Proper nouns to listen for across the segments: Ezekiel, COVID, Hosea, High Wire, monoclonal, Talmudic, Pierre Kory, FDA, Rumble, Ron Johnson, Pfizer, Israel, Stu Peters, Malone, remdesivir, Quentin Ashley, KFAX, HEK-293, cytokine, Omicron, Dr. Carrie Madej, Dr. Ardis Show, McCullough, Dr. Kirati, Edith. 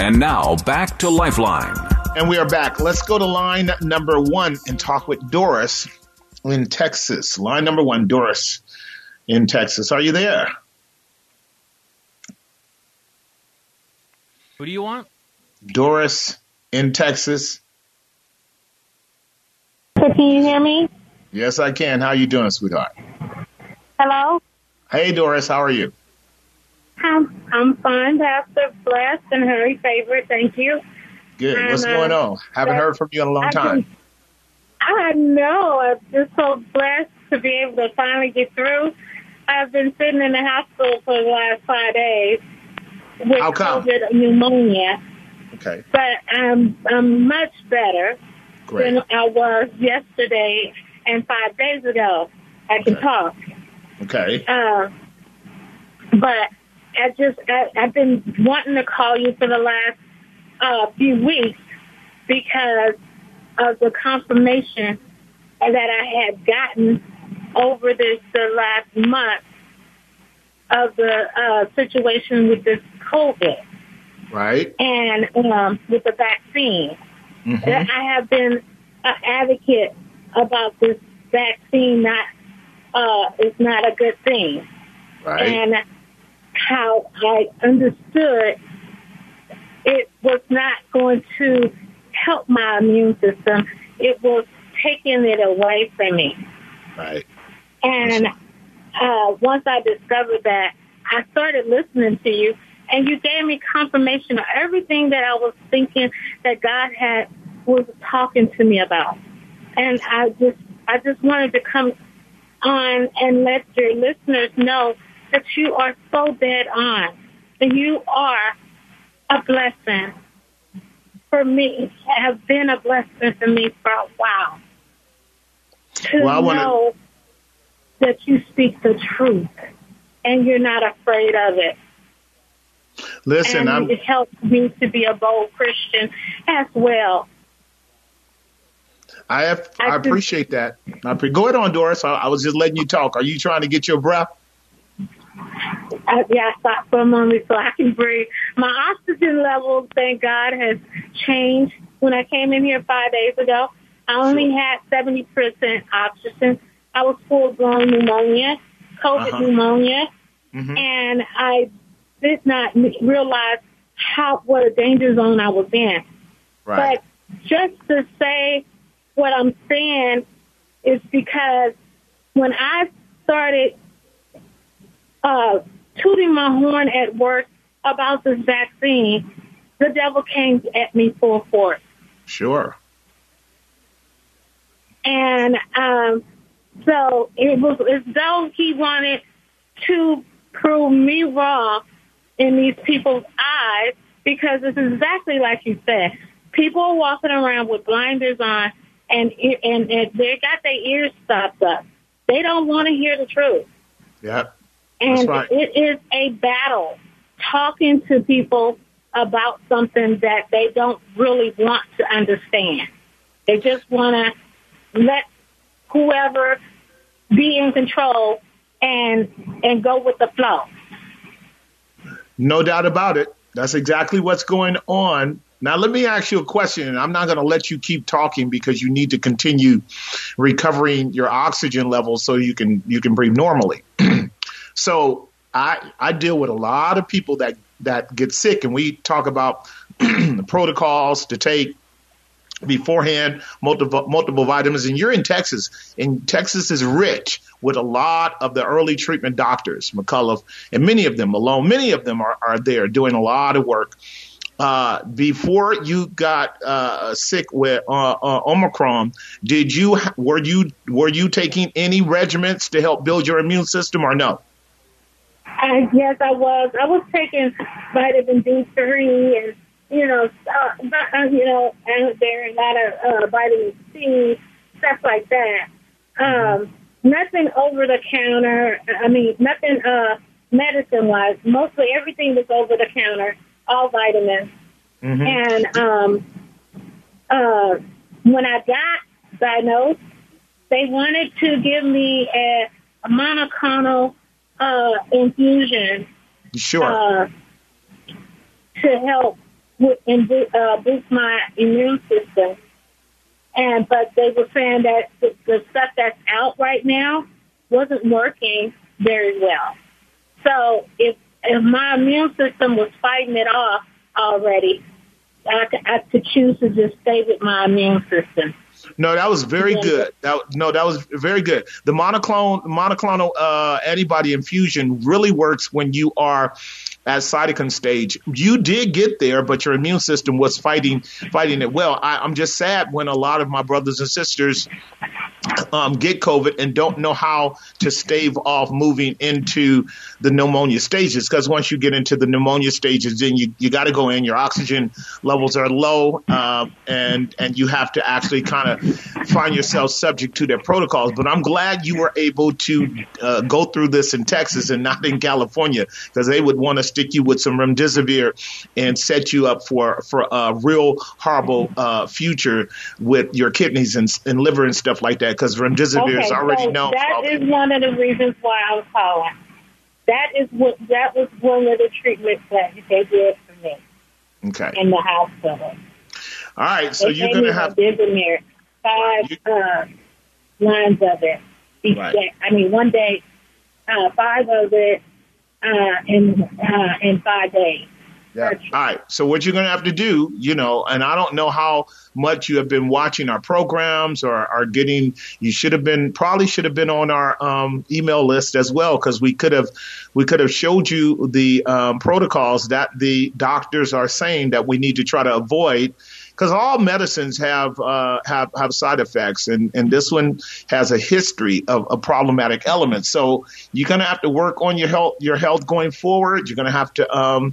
And now, back to Lifeline. And we are back. Let's go to line number one and talk with Doris in Texas. Line number one, Doris in Texas. Are you there? Who do you want? Doris in Texas. So can you hear me? Yes, I can. How are you doing, sweetheart? Hello? Hey, Doris. How are you? I'm fine, Pastor. Blessed and highly favored. Thank you. Good. And, what's going on? Haven't heard from you in a long time. I know. I'm just so blessed to be able to finally get through. I've been sitting in the hospital for the last 5 days with COVID pneumonia. Okay. But I'm much better than I was yesterday and 5 days ago. I can talk. Okay. But I've been wanting to call you for the last few weeks because of the confirmation that I had gotten over the last month of the situation with this COVID. Right. And with the vaccine. Mm-hmm. I have been an advocate about this vaccine is not a good thing. Right. And how I understood it was not going to help my immune system. It was taking it away from me. Right. And once I discovered that, I started listening to you, and you gave me confirmation of everything that I was thinking that God was talking to me about. And I just wanted to come on and let your listeners know that you are so dead on, that you are a blessing for me, have been a blessing for me for a while. Know that you speak the truth and you're not afraid of it. Listen, it helped me to be a bold Christian as well. I appreciate that. Go ahead on, Doris. I was just letting you talk. Are you trying to get your breath? I stopped for a moment so I can breathe. My oxygen level, thank God, has changed. When I came in here 5 days ago, I only had 70% oxygen. I was full-blown pneumonia, COVID pneumonia, and I did not realize what a danger zone I was in. Right. But just to say what I'm saying is because when I started tooting my horn at work about this vaccine, the devil came at me full force. Sure. And so it was as though he wanted to prove me wrong in these people's eyes, because it's exactly like you said. People are walking around with blinders on, and they got their ears stopped up. They don't want to hear the truth. Yeah. And it is a battle talking to people about something that they don't really want to understand. They just want to let whoever be in control and go with the flow. No doubt about it. That's exactly what's going on. Now, let me ask you a question, and I'm not going to let you keep talking because you need to continue recovering your oxygen levels so you can breathe normally. So I deal with a lot of people that get sick, and we talk about the protocols to take beforehand, multiple vitamins. And you're in Texas, and Texas is rich with a lot of the early treatment doctors, McCullough, and many of them, Malone, many of them are there doing a lot of work. Before you got sick with Omicron, were you taking any regimens to help build your immune system or no? Yes, I was. I was taking vitamin D3 and, and there a lot of vitamin C, stuff like that. Nothing over the counter. I mean, nothing medicine-wise. Mostly everything was over the counter, all vitamins. Mm-hmm. And when I got diagnosed, they wanted to give me a monoclonal infusion. Sure. To help boost my immune system. But they were saying that the stuff that's out right now wasn't working very well. So if my immune system was fighting it off already, I could choose to just stay with my immune system. No, that was very good. That was very good. The monoclonal antibody infusion really works when you are at cytokine stage. You did get there, but your immune system was fighting it well. I'm just sad when a lot of my brothers and sisters get COVID and don't know how to stave off moving into the pneumonia stages, because once you get into the pneumonia stages, then you got to go in. Your oxygen levels are low, and you have to actually kind of find yourself subject to their protocols. But I'm glad you were able to go through this in Texas and not in California, because they would want to stick you with some remdesivir and set you up for a real horrible future with your kidneys and liver and stuff like that. Because remdesivir is already known. That is one of the reasons why I was calling. That was one of the treatments that they did for me. Okay. In the hospital. All right, so you're going to have five lines of it. Right. I mean, one day, five of it in 5 days. Yeah. All right. So what you're going to have to do, and I don't know how much you have been watching our programs or are getting. You should have been on our email list as well, because we could have showed you the protocols that the doctors are saying that we need to try to avoid. Because all medicines have side effects, and this one has a history of a problematic element. So you're going to have to work on your health going forward. You're going to have to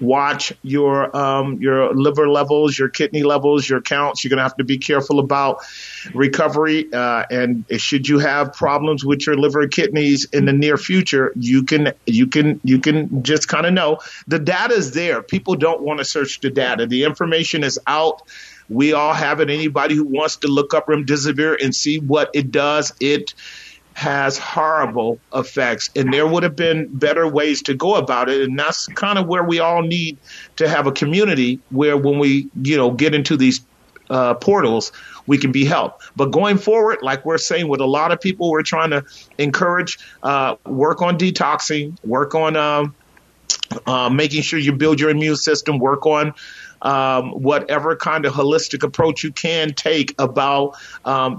watch your liver levels, your kidney levels, your counts. You're going to have to be careful about recovery. And should you have problems with your liver or kidneys in the near future, you can just kind of know. The data is there. People don't want to search the data. The information is out. We all have it. Anybody who wants to look up remdesivir and see what it does, it has horrible effects. And there would have been better ways to go about it. And that's kind of where we all need to have a community where when we, get into these portals, we can be helped. But going forward, like we're saying with a lot of people, we're trying to encourage work on detoxing, work on making sure you build your immune system, work on whatever kind of holistic approach you can take about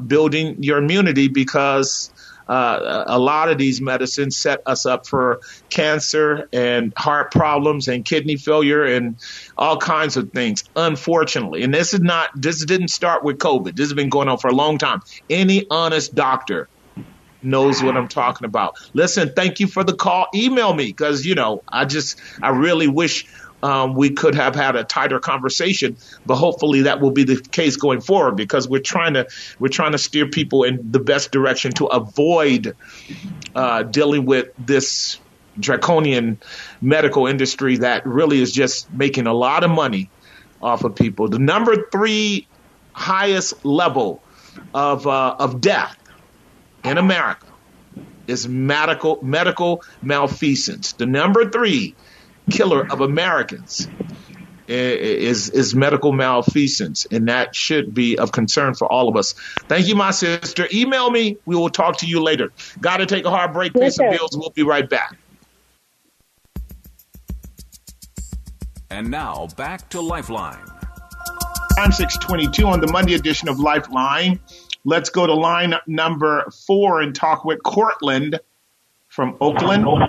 building your immunity, because a lot of these medicines set us up for cancer and heart problems and kidney failure and all kinds of things, unfortunately. And this didn't start with COVID. This has been going on for a long time. Any honest doctor knows what I'm talking about. Listen, thank you for the call. Email me, because, I really wish we could have had a tighter conversation, but hopefully that will be the case going forward, because we're trying to steer people in the best direction to avoid dealing with this draconian medical industry that really is just making a lot of money off of people. The number 3 highest level of death in America is medical malfeasance. The number 3 killer of Americans is medical malfeasance, and that should be of concern for all of us. Thank you, my sister. Email me. We will talk to you later. Got to take a hard break, pay some bills. We'll be right back. And now back to Lifeline. I'm 622 on the Monday edition of Lifeline. Let's go to line number 4 and talk with Cortland from Oakland. Hello.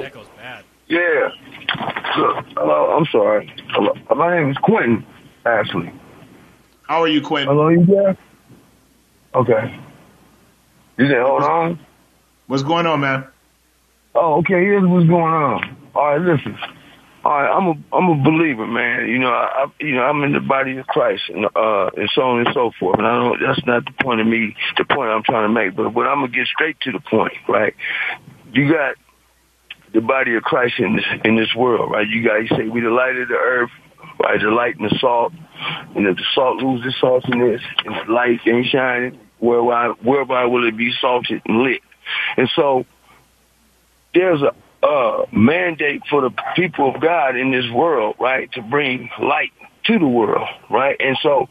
That goes bad. Yeah. Hello. I'm sorry. Hello. My name is Quentin Ashley. How are you, Quentin? Hello, you there? Okay. You said, hold on? What's going on, man? Oh, okay, here's what's going on. All right, listen. All right, I'm a believer, man. You know, I'm in the body of Christ, and so on and so forth. And I don't. That's not the point of me. The point I'm trying to make. But I'm gonna get straight to the point, right? You got the body of Christ in this world, right? You guys say we the light of the earth, right? The light and the salt. And if the salt loses saltiness, if the light ain't shining, whereby will it be salted and lit? And so there's a mandate for the people of God in this world, right, to bring light to the world, right? And so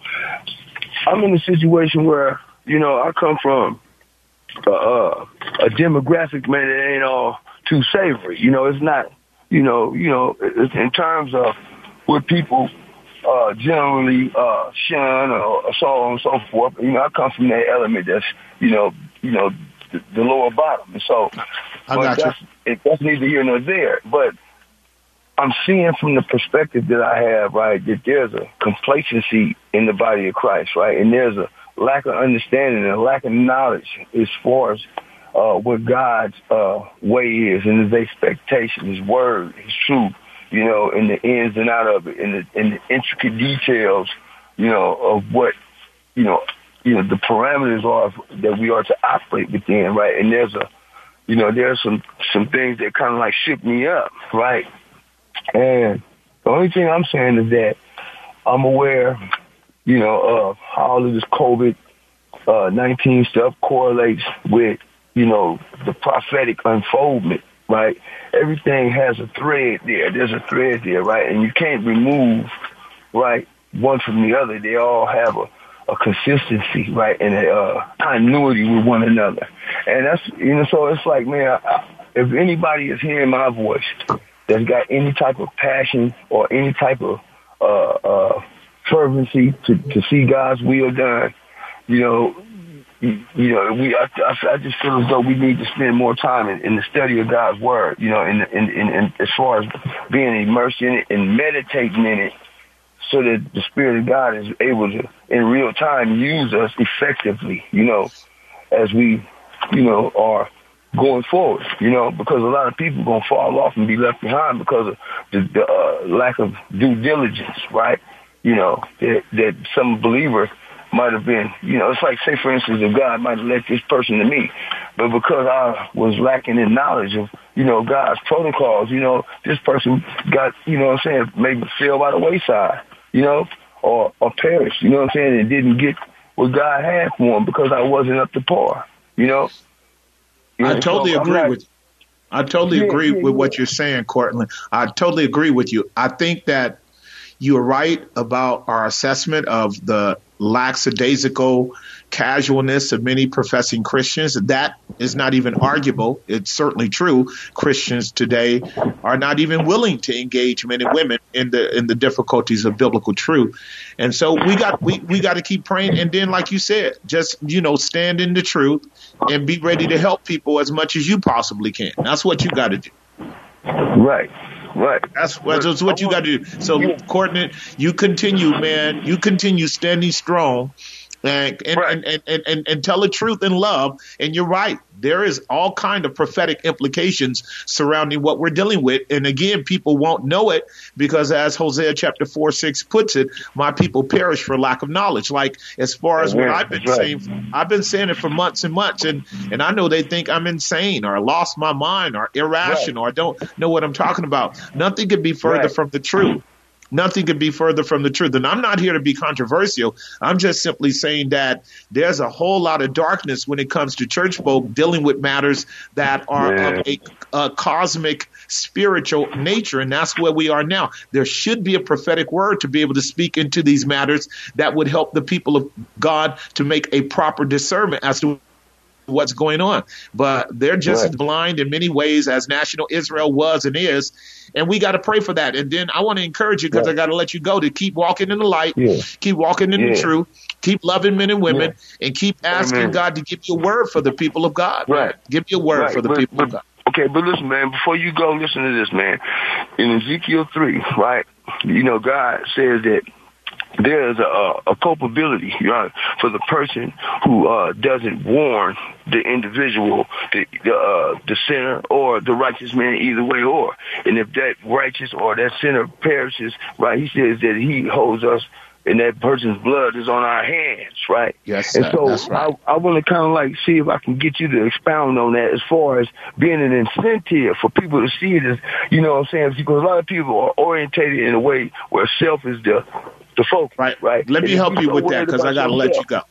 I'm in a situation where, you know, I come from a demographic, man, that ain't all too savory. You know, it's not, you know, it's in terms of what people generally shun or so on and so forth. You know, I come from that element that's, you know, the lower bottom. And so that's neither here nor there. But I'm seeing from the perspective that I have, right, that there's a complacency in the body of Christ, right? And there's a lack of understanding and a lack of knowledge as far as what God's way is and his expectation, his word, his truth, you know, in the ins and out of it, in the intricate details, you know, of what, you know, the parameters are that we are to operate within, right? And there's a, you know, there's some things that kind of like shook me up, right? And the only thing I'm saying is that I'm aware, you know, of how all of this COVID-19 stuff correlates with, you know, the prophetic unfoldment, right? Everything has a thread there. There's a thread there, right? And you can't remove, right, one from the other. They all have a consistency, right, and a continuity with one another. And that's, you know, so it's like, man, if anybody is hearing my voice that's got any type of passion or any type of fervency to see God's will done, you know, I just feel as though we need to spend more time in the study of God's word, you know, in as far as being immersed in it and meditating in it, so that the Spirit of God is able to, in real time, use us effectively, you know, as we, you know, are going forward, you know, because a lot of people are going to fall off and be left behind because of the lack of due diligence, right? You know, that some believer might have been, you know, it's like, say, for instance, if God might have led this person to me, but because I was lacking in knowledge of, you know, God's protocols, you know, this person got, you know what I'm saying, maybe fell by the wayside, you know, or perished, you know what I'm saying, and didn't get what God had for him because I wasn't up to par, you know. I totally agree with you. I totally agree with what you're saying, Cortland. I totally agree with you. I think that you're right about our assessment of the lackadaisical casualness of many professing Christians. That is not even arguable. It's certainly true. Christians today are not even willing to engage men and women in the difficulties of biblical truth. And so we got to keep praying. And then, like you said, just, you know, stand in the truth and be ready to help people as much as you possibly can. That's what you got to do. Right. Right. That's what you got to do. So, Courtney, you continue, man. You continue standing strong and tell the truth in love. And you're right. There is all kind of prophetic implications surrounding what we're dealing with. And again, people won't know it because, as Hosea chapter 4:6 puts it, my people perish for lack of knowledge. Like, as far as what I've been saying, I've been saying it for months and months. And I know they think I'm insane or lost my mind or irrational or don't know what I'm talking about. Nothing could be further from the truth. Nothing could be further from the truth. And I'm not here to be controversial. I'm just simply saying that there's a whole lot of darkness when it comes to church folk dealing with matters that are of a cosmic spiritual nature. And that's where we are now. There should be a prophetic word to be able to speak into these matters that would help the people of God to make a proper discernment as to what's going on. But they're just as blind in many ways as national Israel was and is. And we got to pray for that. And then I want to encourage you, because I got to let you go, to keep walking in the light, keep walking in the truth, keep loving men and women, and keep asking God to give you a word for the people of God. Right. Give you a word for the people of God. Okay, but listen, man, before you go, listen to this, man. In Ezekiel 3, right, you know, God says that there's a culpability for the person who doesn't warn the individual, the sinner or the righteous man, either way or. And if that righteous or that sinner perishes, right, he says that he holds us, and that person's blood is on our hands, right? Yes, sir. And so that's right. I want to kind of like see if I can get you to expound on that as far as being an incentive for people to see it as, you know what I'm saying? Because a lot of people are orientated in a way where self is the focus, right? Let me help you with that because I got to let you go.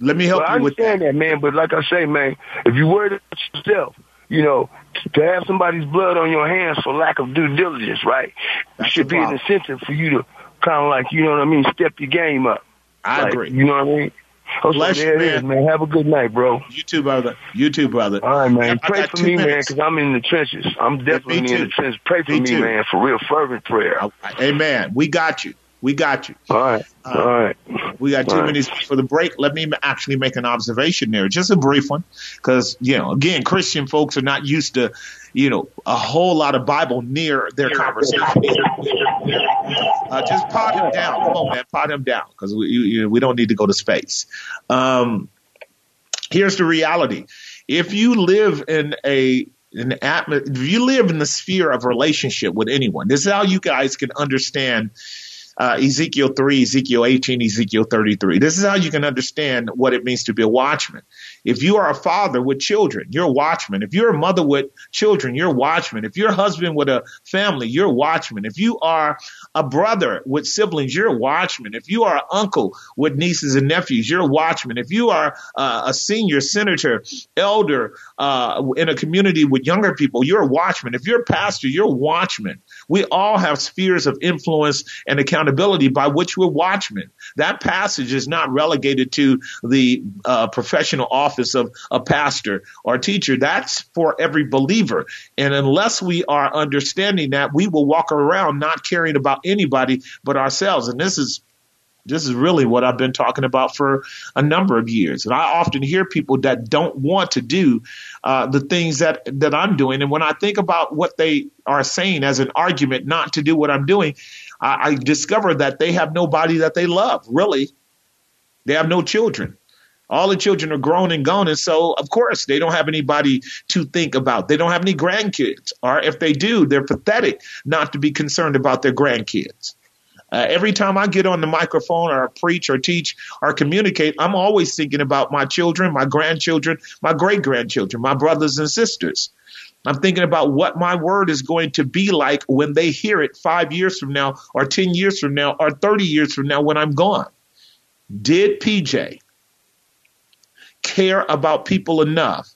Let me help you with that. I understand that, man, but like I say, man, if you're worried about yourself, you know, to have somebody's blood on your hands for lack of due diligence, right? It should be an incentive for you to kind of like, you know what I mean, step your game up. I agree. You know what I mean? Oh, bless you, man. Have a good night, bro. You too, brother. You too, brother. All right, man. Pray for me, man, because I'm in the trenches. I'm definitely in the trenches. Pray for me, man, for real fervent prayer. Amen. We got you. We got you. All right. All right. We got 2 minutes for the break. Let me actually make an observation there, just a brief one, because, you know, again, Christian folks are not used to, you know, a whole lot of Bible near their conversation. Just pot him down. Come on, man, pot him down, because we don't need to go to space. Here's the reality. If you live in the sphere of relationship with anyone, this is how you guys can understand Ezekiel 3, Ezekiel 18, Ezekiel 33. This is how you can understand what it means to be a watchman. If you are a father with children, you're a watchman. If you're a mother with children, you're a watchman. If you're a husband with a family, you're a watchman. If you are a brother with siblings, you're a watchman. If you are an uncle with nieces and nephews, you're a watchman. If you are a senior senator, elder in a community with younger people, you're a watchman. If you're a pastor, you're a watchman. We all have spheres of influence and accountability by which we're watchmen. That passage is not relegated to the professional office of a pastor or a teacher. That's for every believer. And unless we are understanding that, we will walk around not caring about anybody but ourselves. And this is really what I've been talking about for a number of years. And I often hear people that don't want to do the things that I'm doing. And when I think about what they are saying as an argument not to do what I'm doing, I discover that they have nobody that they love, really. They have no children. All the children are grown and gone. And so, of course, they don't have anybody to think about. They don't have any grandkids. Or if they do, they're pathetic not to be concerned about their grandkids. Every time I get on the microphone or preach or teach or communicate, I'm always thinking about my children, my grandchildren, my great-grandchildren, my brothers and sisters. I'm thinking about what my word is going to be like when they hear it 5 years from now or 10 years from now or 30 years from now when I'm gone. Did PJ care about people enough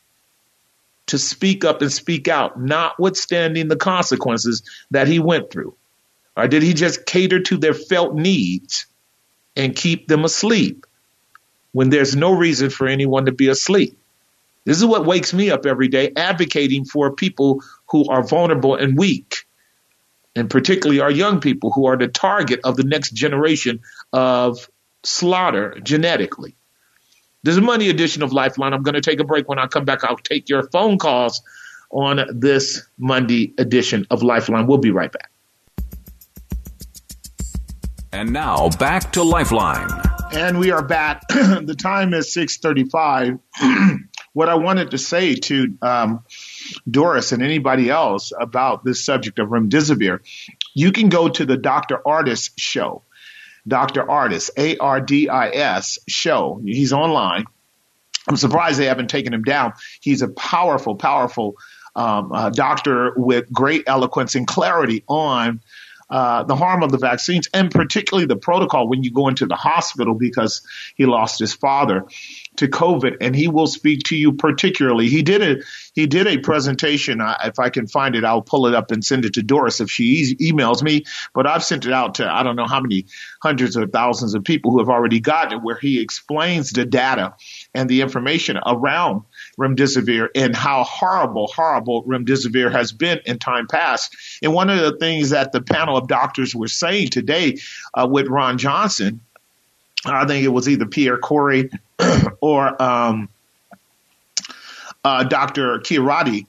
to speak up and speak out, notwithstanding the consequences that he went through? Or did he just cater to their felt needs and keep them asleep when there's no reason for anyone to be asleep? This is what wakes me up every day, advocating for people who are vulnerable and weak, and particularly our young people who are the target of the next generation of slaughter genetically. This is Monday edition of Lifeline. I'm going to take a break. When I come back, I'll take your phone calls on this Monday edition of Lifeline. We'll be right back. And now back to Lifeline. And we are back. The time is 6:35. What I wanted to say to Doris and anybody else about this subject of remdesivir, you can go to the Dr. Ardis Show, Dr. Ardis, A-R-D-I-S Show. He's online. I'm surprised they haven't taken him down. He's a powerful, powerful doctor with great eloquence and clarity on the harm of the vaccines, and particularly the protocol when you go into the hospital, because he lost his father to COVID, and he will speak to you particularly. He did a presentation. If I can find it, I'll pull it up and send it to Doris if she emails me. But I've sent it out to I don't know how many hundreds or thousands of people who have already gotten it, where he explains the data and the information around remdesivir and how horrible, horrible remdesivir has been in time past. And one of the things that the panel of doctors were saying today with Ron Johnson, I think it was either Pierre Kory or Dr. Kirati,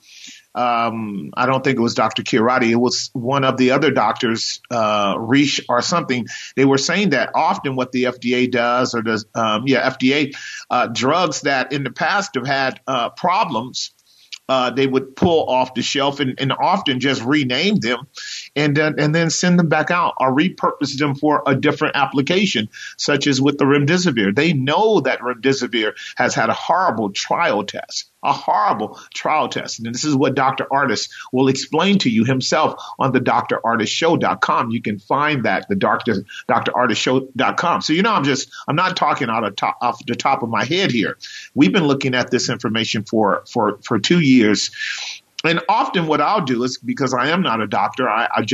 I don't think it was Dr. Kirati. It was one of the other doctors, Reish or something. They were saying that often what the FDA does, or does, FDA drugs that in the past have had problems, they would pull off the shelf and often just rename them and then send them back out or repurpose them for a different application, such as with the remdesivir. They know that remdesivir has had a horrible trial test. And this is what Dr. Ardis will explain to you himself on the drardisshow.com. You can find that, the drardisshow.com. So, I'm not talking off the top of my head here. We've been looking at this information for 2 years. And often what I'll do is, because I am not a doctor, I've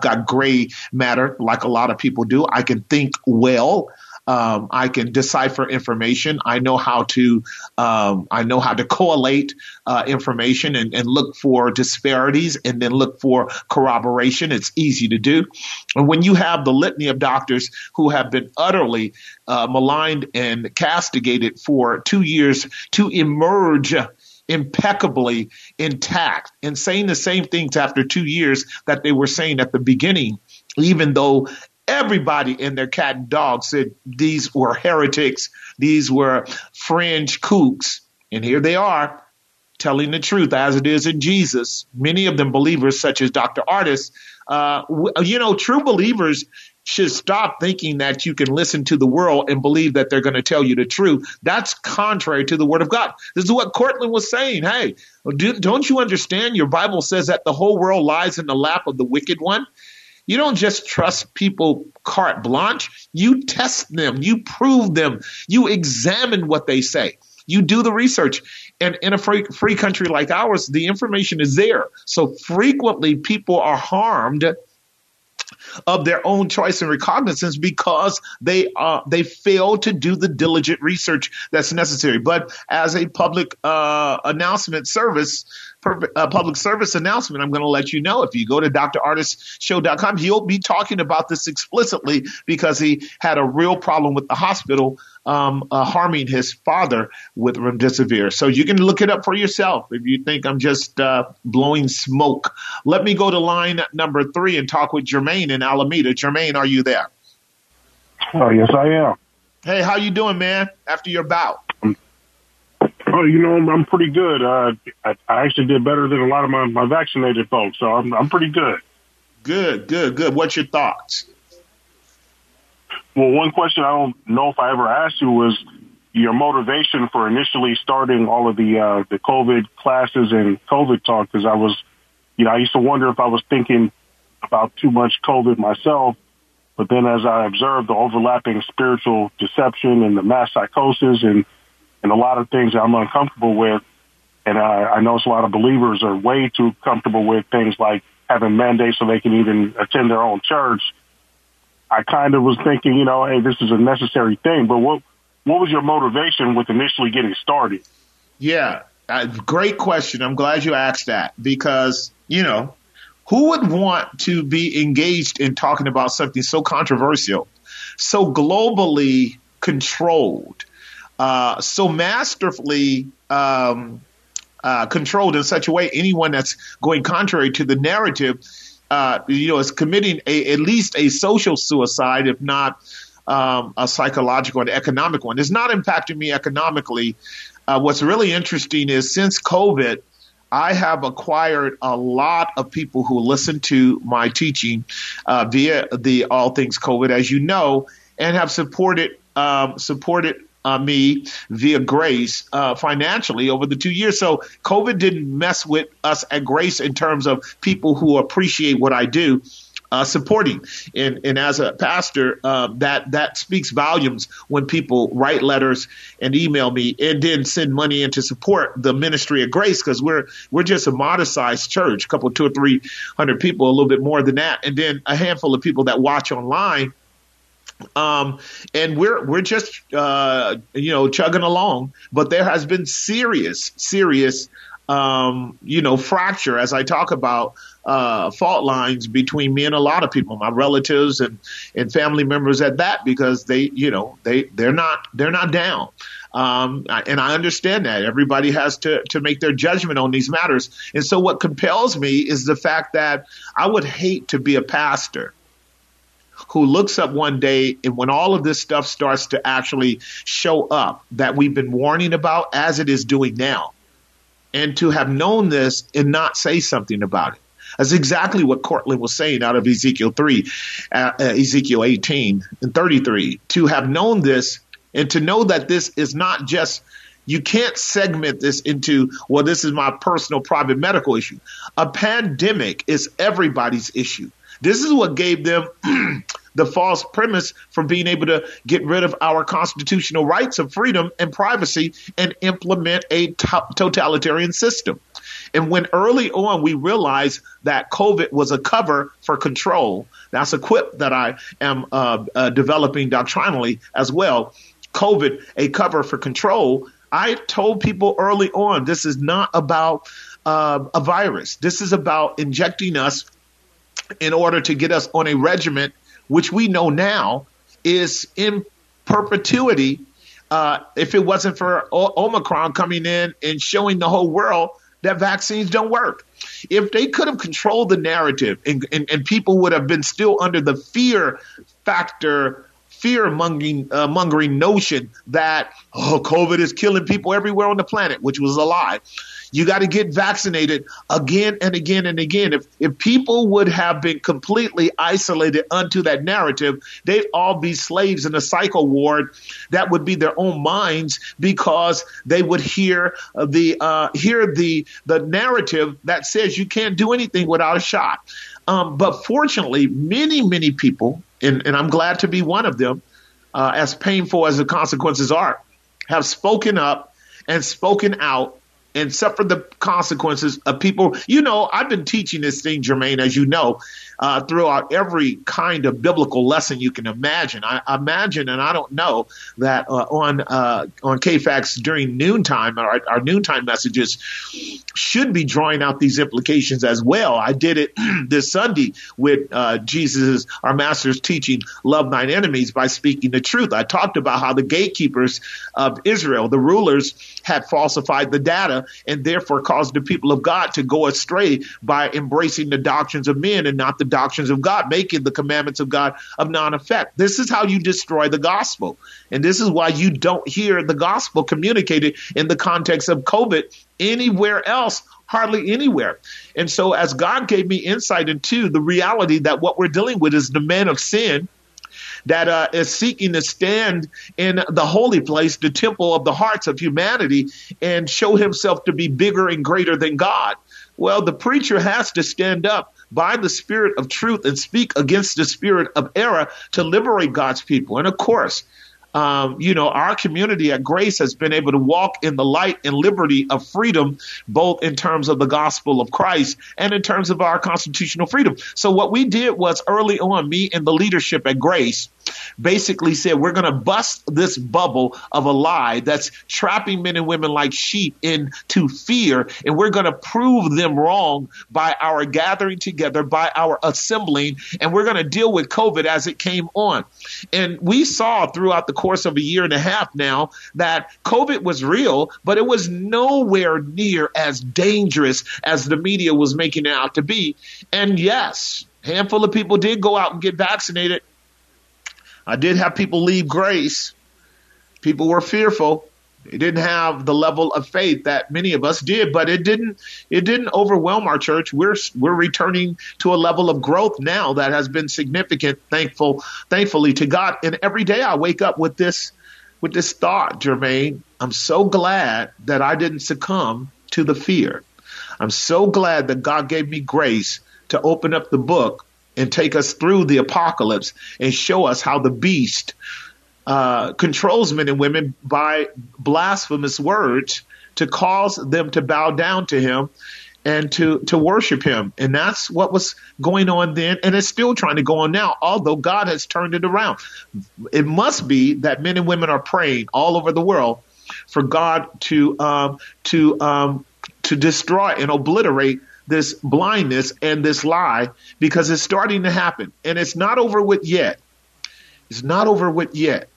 got gray matter like a lot of people do. I can think well. I can decipher information. I know how to correlate information and look for disparities and then look for corroboration. It's easy to do. And when you have the litany of doctors who have been utterly maligned and castigated for 2 years to emerge impeccably intact and saying the same things after 2 years that they were saying at the beginning, even though everybody and their cat and dog said these were heretics, these were fringe kooks, and here they are telling the truth as it is in Jesus. Many of them believers, such as Dr. Ardis. True believers should stop thinking that you can listen to the world and believe that they're going to tell you the truth. That's contrary to the word of God. This is what Cortland was saying. Hey, don't you understand? Your Bible says that the whole world lies in the lap of the wicked one. You don't just trust people carte blanche. You test them. You prove them. You examine what they say. You do the research. And in a free country like ours, the information is there. So frequently people are harmed of their own choice and recognizance because they fail to do the diligent research that's necessary. But as a public service announcement, I'm going to let you know, if you go to drardisshow.com, he'll be talking about this explicitly because he had a real problem with the hospital harming his father with remdesivir. So you can look it up for yourself if you think I'm just blowing smoke. Let me go to line number 3 and talk with Jermaine in Alameda. Jermaine, are you there? Oh, yes, I am. Hey, how you doing, man, after your bout? Oh, I'm pretty good. I actually did better than a lot of my vaccinated folks, so I'm pretty good. Good. What's your thoughts? Well, one question I don't know if I ever asked you was your motivation for initially starting all of the COVID classes and COVID talk, because I was, I used to wonder if I was thinking about too much COVID myself, but then as I observed the overlapping spiritual deception and the mass psychosis and a lot of things I'm uncomfortable with, and I know a lot of believers are way too comfortable with things like having mandates so they can even attend their own church. I kind of was thinking, hey, this is a necessary thing. But what was your motivation with initially getting started? Yeah, great question. I'm glad you asked that because, who would want to be engaged in talking about something so controversial, so globally controlled, so masterfully controlled in such a way, anyone that's going contrary to the narrative, is committing at least a social suicide, if not a psychological and economic one. It's not impacting me economically. What's really interesting is since COVID, I have acquired a lot of people who listen to my teaching via the All Things COVID, as you know, and have supported. Me via Grace financially over the 2 years. So COVID didn't mess with us at Grace in terms of people who appreciate what I do supporting. And as a pastor, that speaks volumes when people write letters and email me and then send money in to support the ministry of Grace, because we're just a modest sized church, 200 or 300 people, a little bit more than that. And then a handful of people that watch online. And we're just, chugging along, but there has been serious, fracture as I talk about, fault lines between me and a lot of people, my relatives and family members at that, because they're not down. And I understand that everybody has to make their judgment on these matters. And so what compels me is the fact that I would hate to be a pastor who looks up one day and when all of this stuff starts to actually show up that we've been warning about as it is doing now, and to have known this and not say something about it. That's exactly what Cortland was saying out of Ezekiel 18 and 33, to have known this and to know that this is not just, you can't segment this into, well, this is my personal private medical issue. A pandemic is everybody's issue. This is what gave them the false premise for being able to get rid of our constitutional rights of freedom and privacy and implement a totalitarian system. And when early on we realized that COVID was a cover for control, that's a quip that I am developing doctrinally as well, COVID, a cover for control, I told people early on, this is not about a virus. This is about injecting us in order to get us on a regimen, which we know now is in perpetuity. If it wasn't for Omicron coming in and showing the whole world that vaccines don't work. If they could have controlled the narrative and people would have been still under the fear factor, fear mongering notion that, oh, COVID is killing people everywhere on the planet, which was a lie. You got to get vaccinated again and again and again. If people would have been completely isolated unto that narrative, they'd all be slaves in a psycho ward that would be their own minds, because they would hear the narrative that says you can't do anything without a shot. But fortunately, many people, and I'm glad to be one of them, as painful as the consequences are, have spoken up and spoken out and suffered the consequences of people. You know, I've been teaching this thing, Jermaine, as you know, throughout every kind of biblical lesson you can imagine. I imagine, and I don't know, that on KFAX during noontime, our noontime messages should be drawing out these implications as well. I did it this Sunday with Jesus, our master's teaching, Love Thine Enemies by Speaking the Truth. I talked about how the gatekeepers of Israel, the rulers, had falsified the data and therefore caused the people of God to go astray by embracing the doctrines of men and not the doctrines of God, making the commandments of God of none effect. This is how you destroy the gospel. And this is why you don't hear the gospel communicated in the context of COVID anywhere else, hardly anywhere. And so as God gave me insight into the reality that what we're dealing with is the man of sin that is seeking to stand in the holy place, the temple of the hearts of humanity, and show himself to be bigger and greater than God. Well, the preacher has to stand up by the spirit of truth and speak against the spirit of error to liberate God's people. And of course, our community at Grace has been able to walk in the light and liberty of freedom, both in terms of the gospel of Christ and in terms of our constitutional freedom. So what we did was early on, me and the leadership at Grace basically said, we're going to bust this bubble of a lie that's trapping men and women like sheep into fear. And we're going to prove them wrong by our gathering together, by our assembling. And we're going to deal with COVID as it came on. And we saw throughout the course of a year and a half now that COVID was real, but it was nowhere near as dangerous as the media was making it out to be. And yes, a handful of people did go out and get vaccinated. I did have people leave Grace. People were fearful. They didn't have the level of faith that many of us did, but it didn't overwhelm our church. We're returning to a level of growth now that has been significant, thankfully to God. And every day I wake up with this thought, Jermaine, I'm so glad that I didn't succumb to the fear. I'm so glad that God gave me grace to open up the book and take us through the apocalypse and show us how the beast controls men and women by blasphemous words to cause them to bow down to him and to worship him. And that's what was going on then, and it's still trying to go on now, although God has turned it around. It must be that men and women are praying all over the world for God to destroy and obliterate this blindness and this lie, because it's starting to happen. And it's not over with yet. It's not over with yet.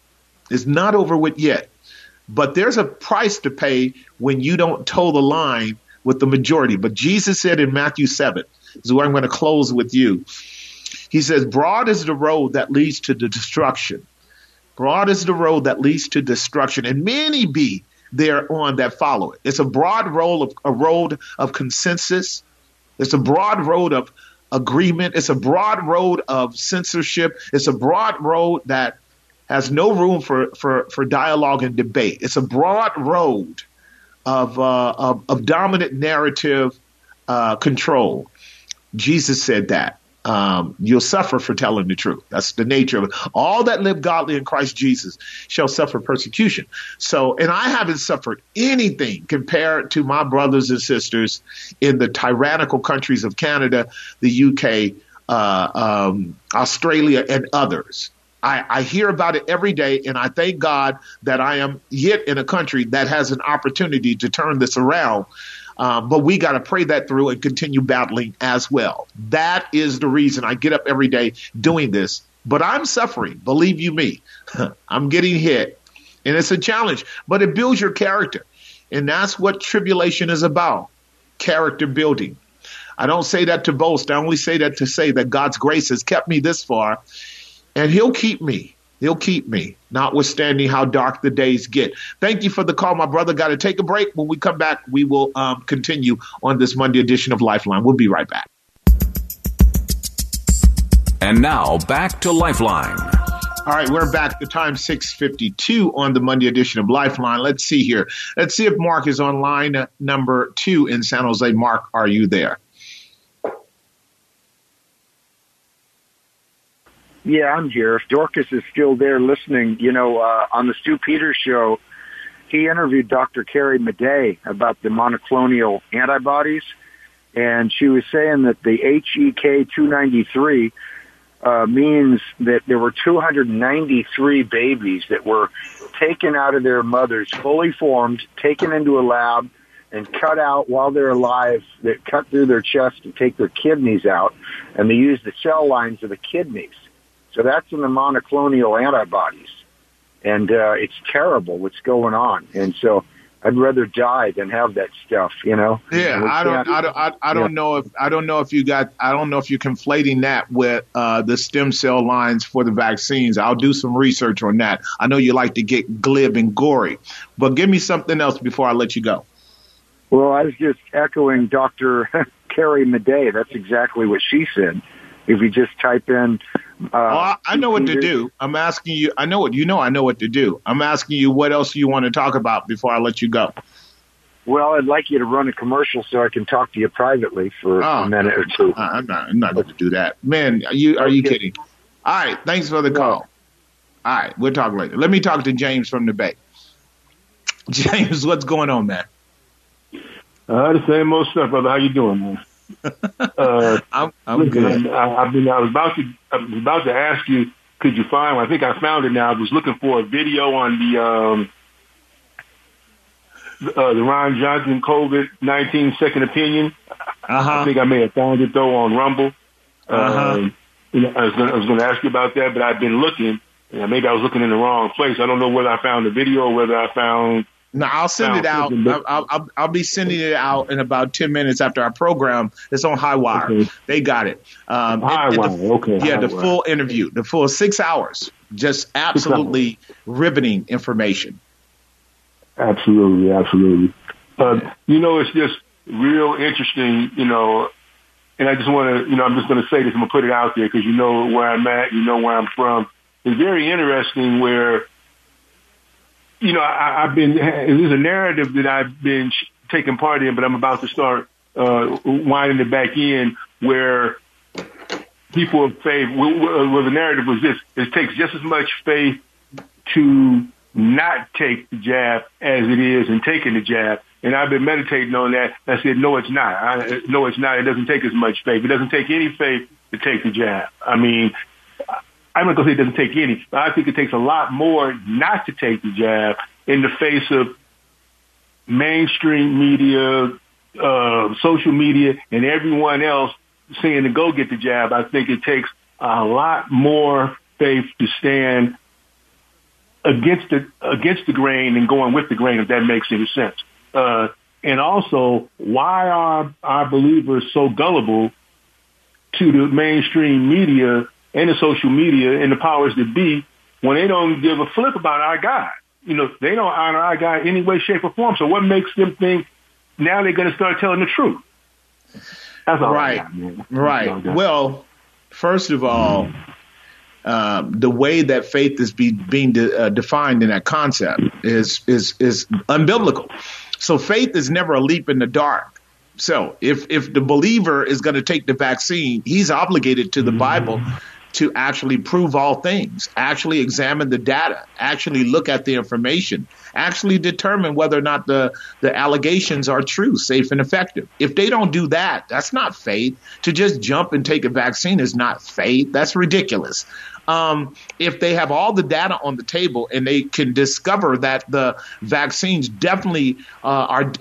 But there's a price to pay when you don't toe the line with the majority. But Jesus said in Matthew 7, this is where I'm going to close with you. He says, broad is the road that leads to the destruction. Broad is the road that leads to destruction. And many be thereon that follow it. It's a broad road of consensus. It's a broad road of agreement. It's a broad road of censorship. It's a broad road that has no room for dialogue and debate. It's a broad road of dominant narrative control. Jesus said that. You'll suffer for telling the truth. That's the nature of it. All that live godly in Christ Jesus shall suffer persecution. So, and I haven't suffered anything compared to my brothers and sisters in the tyrannical countries of Canada, the UK, Australia, and others. I hear about it every day, and I thank God that I am yet in a country that has an opportunity to turn this around. But we got to pray that through and continue battling as well. That is the reason I get up every day doing this. But I'm suffering, believe you me. I'm getting hit, and it's a challenge, but it builds your character. And that's what tribulation is about, character building. I don't say that to boast. I only say that to say that God's grace has kept me this far. And he'll keep me. He'll keep me, notwithstanding how dark the days get. Thank you for the call, my brother. Got to take a break. When we come back, we will continue on this Monday edition of Lifeline. We'll be right back. And now back to Lifeline. All right, we're back. The time 6:52 on the Monday edition of Lifeline. Let's see here. Let's see if Mark is on line number 2 in San Jose. Mark, are you there? Yeah, I'm here. If Dorcas is still there listening, you know, on the Stu Peters show, he interviewed Dr. Carrie Madej about the monoclonal antibodies, and she was saying that the HEK-293 means that there were 293 babies that were taken out of their mothers, fully formed, taken into a lab, and cut out while they're alive. They cut through their chest and take their kidneys out, and they use the cell lines of the kidneys. So that's in the monoclonal antibodies. And it's terrible what's going on. And so I'd rather die than have that stuff, you know? Yeah, I don't know if you're conflating that with the stem cell lines for the vaccines. I'll do some research on that. I know you like to get glib and gory, but give me something else before I let you go. Well, I was just echoing Dr. Carrie Madej. That's exactly what she said. If you just type in... I know what to do. I'm asking you. I know what you know. I know what to do. I'm asking you what else you want to talk about before I let you go. Well, I'd like you to run a commercial so I can talk to you privately for a minute or two. I'm not going to do that, man. Are you kidding? All right. Thanks for the call. All right, we'll talk later. Let me talk to James from the Bay. James, what's going on, man? The same old stuff, brother. How you doing, man? I'm good. I was about to ask you, could you find one? I think I found it now. I was looking for a video on the Ron Johnson COVID-19 second opinion. I think I may have found it though on Rumble. I was going to ask you about that, but I've been looking. Maybe I was looking in the wrong place. I don't know whether I found the video or whether I found. No, I'll send it out. I'll be sending it out in about 10 minutes after our program. It's on High Wire. Okay. They got it. Full interview, the full 6 hours, just absolutely riveting information. Absolutely, absolutely. You know, it's just real interesting, you know, and I just want to, you know, I'm just going to say this, I'm going to put it out there because you know where I'm at, you know where I'm from. It's very interesting where, you know, there's a narrative that I've been taking part in, but I'm about to start winding it back in where people of faith, well, the narrative was this, it takes just as much faith to not take the jab as it is in taking the jab. And I've been meditating on that. I said, no, it's not. No, it's not. It doesn't take as much faith. It doesn't take any faith to take the jab. I mean, I'm not going to say it doesn't take any, but I think it takes a lot more not to take the jab in the face of mainstream media, social media, and everyone else saying to go get the jab. I think it takes a lot more faith to stand against the grain and going with the grain, if that makes any sense. And also, why are our believers so gullible to the mainstream media and the social media and the powers that be when they don't give a flip about our God? You know, they don't honor our God in any way, shape, or form. So what makes them think now they're going to start telling the truth? That's all right. Right. Well, first of all, the way that faith is being defined in that concept is unbiblical. So faith is never a leap in the dark. So if the believer is going to take the vaccine, he's obligated to the Bible to actually prove all things, actually examine the data, actually look at the information, actually determine whether or not the allegations are true, safe and effective. If they don't do that, that's not faith. To just jump and take a vaccine is not faith. That's ridiculous. If they have all the data on the table and they can discover that the vaccines definitely are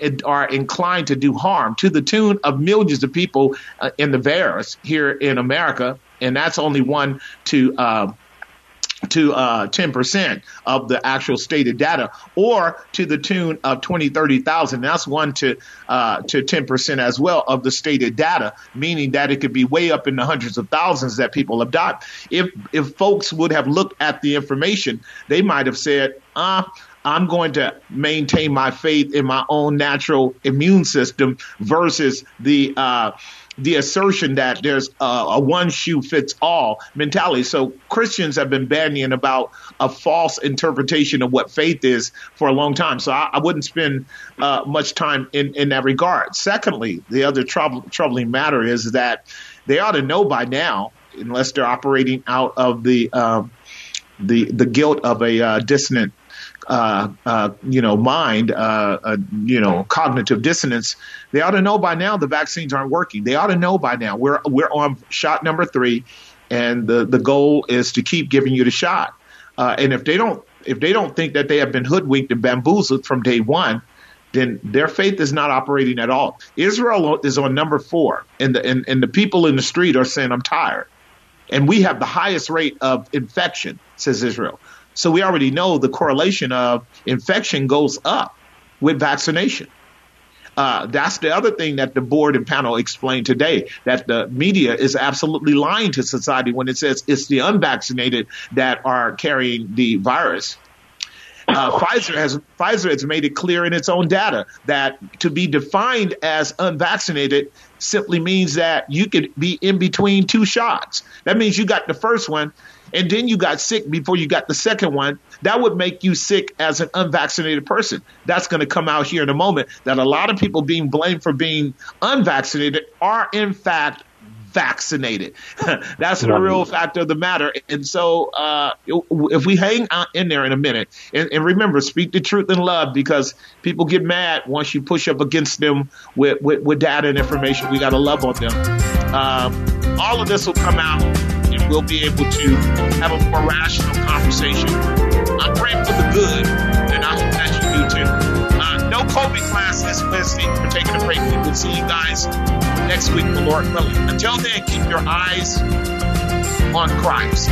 inclined to do harm to the tune of millions of people in the virus here in America, and that's only 10% of the actual stated data, or to the tune of 20, 30,000. That's 1 to 10% as well of the stated data, meaning that it could be way up in the hundreds of thousands that people have died. If folks would have looked at the information, they might have said, I'm going to maintain my faith in my own natural immune system versus the assertion that there's a one shoe fits all mentality. So Christians have been bandying about a false interpretation of what faith is for a long time. So I wouldn't spend much time in that regard. Secondly, the other troubling matter is that they ought to know by now, unless they're operating out of the guilt of a dissonant mind, cognitive dissonance. They ought to know by now the vaccines aren't working. They ought to know by now we're on shot number 3, and the goal is to keep giving you the shot. And if they don't think that they have been hoodwinked and bamboozled from day one, then their faith is not operating at all. Israel is on number 4, and the people in the street are saying, "I'm tired," and we have the highest rate of infection, says Israel. So we already know the correlation of infection goes up with vaccination. That's the other thing that the board and panel explained today, that the media is absolutely lying to society when it says it's the unvaccinated that are carrying the virus. Pfizer has made it clear in its own data that to be defined as unvaccinated simply means that you could be in between 2 shots. That means you got the first one, and then you got sick before you got the second one. That would make you sick as an unvaccinated person. That's going to come out here in a moment, that a lot of people being blamed for being unvaccinated are in fact vaccinated. That's the real fact of the matter. And so if we hang out in there in a minute, and remember, speak the truth in love, because people get mad once you push up against them with data and information. We got to love on them. All of this will come out. We'll be able to have a more rational conversation. I'm praying for the good, and I hope that you do too. No COVID class this Wednesday. We're taking a break. We will see you guys next week, the Lord willing. Until then, keep your eyes on Christ.